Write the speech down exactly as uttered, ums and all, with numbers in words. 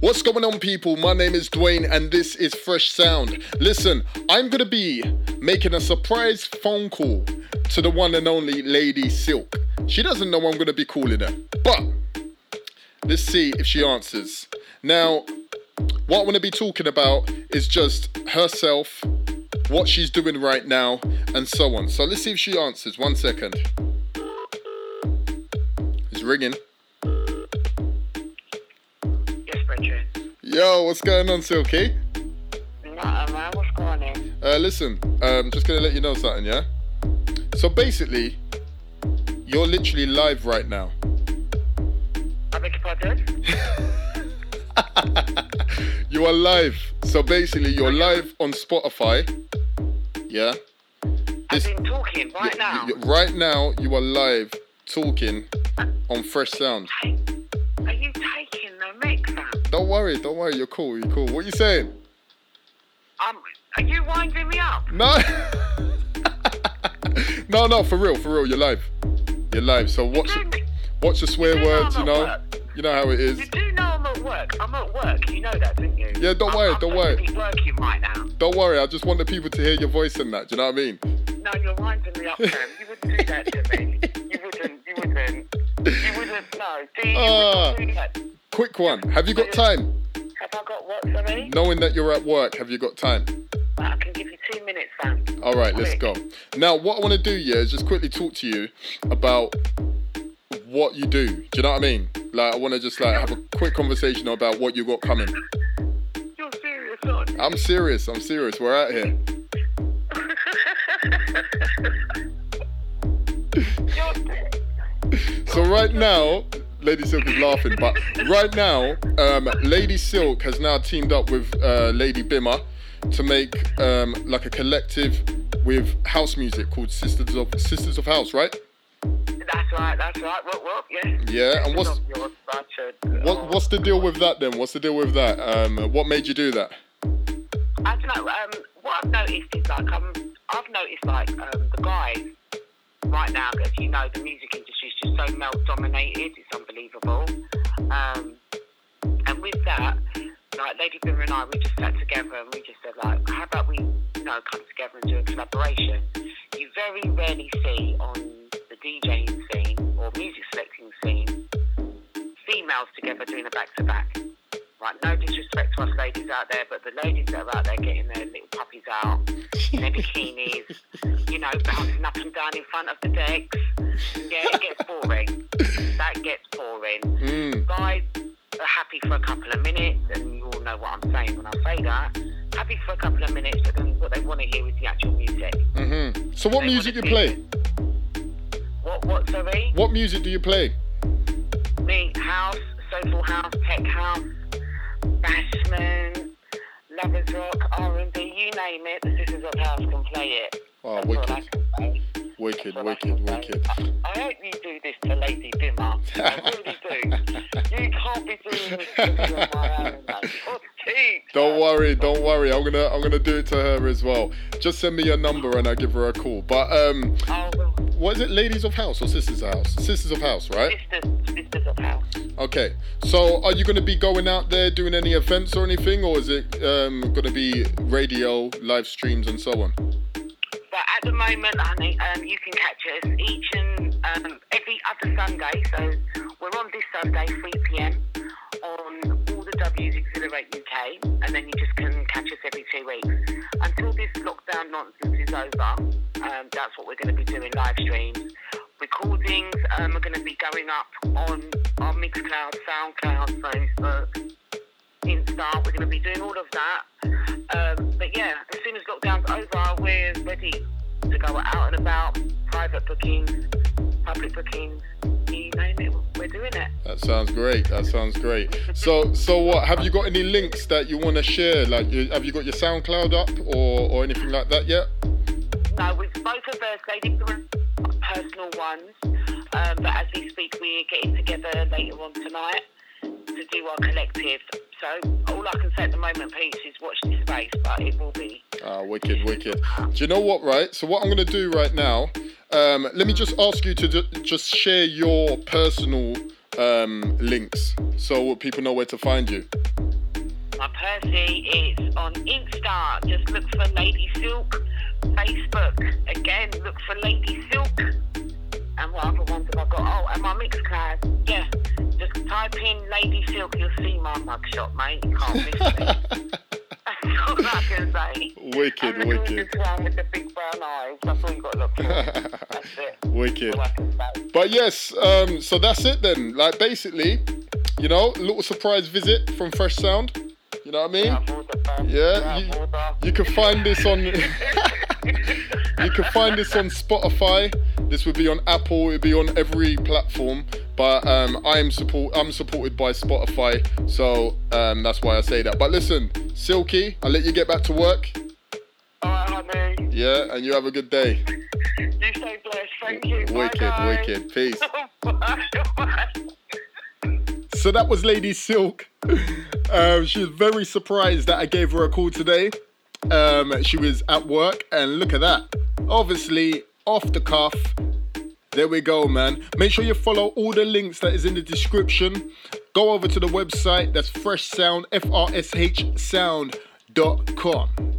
What's going on, people? My name is Dwayne and this is Fresh Sound. Listen, I'm going to be making a surprise phone call to the one and only Lady Silk. She doesn't know I'm going to be calling her, but let's see if she answers. Now, what I want to be talking about is just herself, what she's doing right now, and so on. So let's see if she answers. One second. It's ringing. Yes, Richard. Yo, what's going on, Silky? Nah, man, what's going on? Uh, listen, I'm um, just going to let you know something, yeah? So basically, you're literally live right now. I beg your pardon? You are live. So basically, you're live on Spotify. Yeah? This, I've been talking right you, now. You, right now, you are live talking on Fresh Sound. Are you taking the mix, man? Don't worry, don't worry. You're cool, you're cool. What are you saying? Um, are you winding me up? No. no, no, for real, for real. You're live. You're live. So watch, you watch the swear you words, know you know. Work. You know how it is. You do know I'm at work. I'm at work. You know that, don't you? Yeah, don't I'm, worry, I'm don't worry. I'm working right now. Don't worry. I just want the people to hear your voice in that. Do you know what I mean? No, you're winding me up, Sam. You wouldn't do that to me. You wouldn't. You wouldn't. You wouldn't. No. Do you, uh, you wouldn't do that? Quick one. Have you got time? Have I got what, sorry? Knowing that you're at work, have you got time? Well, I can give you two minutes, Sam. All right, quick. Let's go. Now, what I want to do here is just quickly talk to you about what you do. Do you know what I mean? Like, I want to just, like, have a quick conversation about what you got coming. You're serious, aren't you? I'm serious. I'm serious. We're out here. So right now, Lady Silk is laughing, but right now, um, Lady Silk has now teamed up with uh, Lady Bimmer to make um, like a collective with house music called Sisters of Sisters of House, right? That's right, that's right. Whoop, whoop, yeah. Yeah, and what's what, what's the deal with that then? What's the deal with that? Um, what made you do that? I don't know. Um, what I've noticed is like um, I've noticed like um, the guys right now, as you know, the music industry is just so male dominated. It's unbelievable. Um, and with that, like Lady Bimmer and I, we just sat together and we just said, like, how about we, you know, come together and do a collaboration? You very rarely see on DJing scene or music selecting scene, females together doing a back to back. Right, no disrespect to us ladies out there, but the ladies that are out there getting their little puppies out, in their bikinis, you know, bouncing up and down in front of the decks. Yeah, it gets boring. That gets boring. Mm. Guys are happy for a couple of minutes, and you all know what I'm saying when I say that. Happy for a couple of minutes, but then what they want to hear is the actual music. Mm-hmm. So, what they music you play? What, what, sorry? What music do you play? Me, house, soulful house, tech house, Bashman, Lover's Rock, R and B, you name it, the Sisters of House can play it. Oh, that's wicked. All I can play. Wicked, that's wicked, wicked. I, I hope you do this to Lady Bimmer. I really do. You can't be doing this to my own. Like, don't worry, don't worry. I'm gonna, I'm gonna do it to her as well. Just send me your number and I'll give her a call. But um, oh, well, what is it, Ladies of House or Sisters of House? Sisters of House, right? Sisters, Sisters of House. Okay. So, are you gonna be going out there doing any events or anything, or is it um gonna be radio, live streams, and so on? But at the moment, honey, um, you can catch us each and um, every other Sunday. So we're on this Sunday, three p.m. on all the W's, Accelerate U K, and then you just can catch us every two weeks. Until this lockdown nonsense is over, um, that's what we're going to be doing, live streams. Recordings um, are going to be going up on our Mixcloud, Soundcloud, Facebook, Insta. We're going to be doing all of that. Um, but yeah, as soon as lockdown's over, we're ready to go out and about, private bookings, public bookings, you name it. We're doing it. That sounds great. That sounds great. So, so what? Have you got any links that you want to share? Like, you, have you got your SoundCloud up or, or anything like that yet? No, we've both of us, Lady personal ones. Um, but as we speak, we're getting together later on tonight to do our collective. So, all I can say at the moment, Pete, is watch this space, but it will be. Ah, wicked, wicked. Do you know what, right? So, what I'm going to do right now. Um, let me just ask you to ju- just share your personal um, links so people know where to find you. my Percy. It's on Insta. Just look for Lady Silk. Facebook. Again, look for Lady Silk. And what other ones have I got? Oh, and my Mixcloud. Yeah. Just type in Lady Silk. You'll see my mugshot, mate. You can't miss me. That's all I can say. Wicked, and wicked. The with the big brown eyes. That's all you got to look for. That's it. Wicked. That's all I can say. But yes, um, so that's it then. Like, basically, you know, little surprise visit from Fresh Sound. You know what I mean? Yeah, yeah, you, you can find this on you can find this on Spotify. This would be on Apple. It'd be on every platform. But um, I'm support. I'm supported by Spotify, so um, that's why I say that. But listen, Silky, I'll let you get back to work. All right, honey. Yeah, and you have a good day. You stay blessed. Thank you. Wicked, bye, wicked. Peace. Bye, bye. So that was Lady Silk. Um, she was very surprised that I gave her a call today. Um, she was at work, and look at that. Obviously, off the cuff. There we go, man. Make sure you follow all the links that is in the description. Go over to the website. That's Fresh Sound, F R S H sound dot com.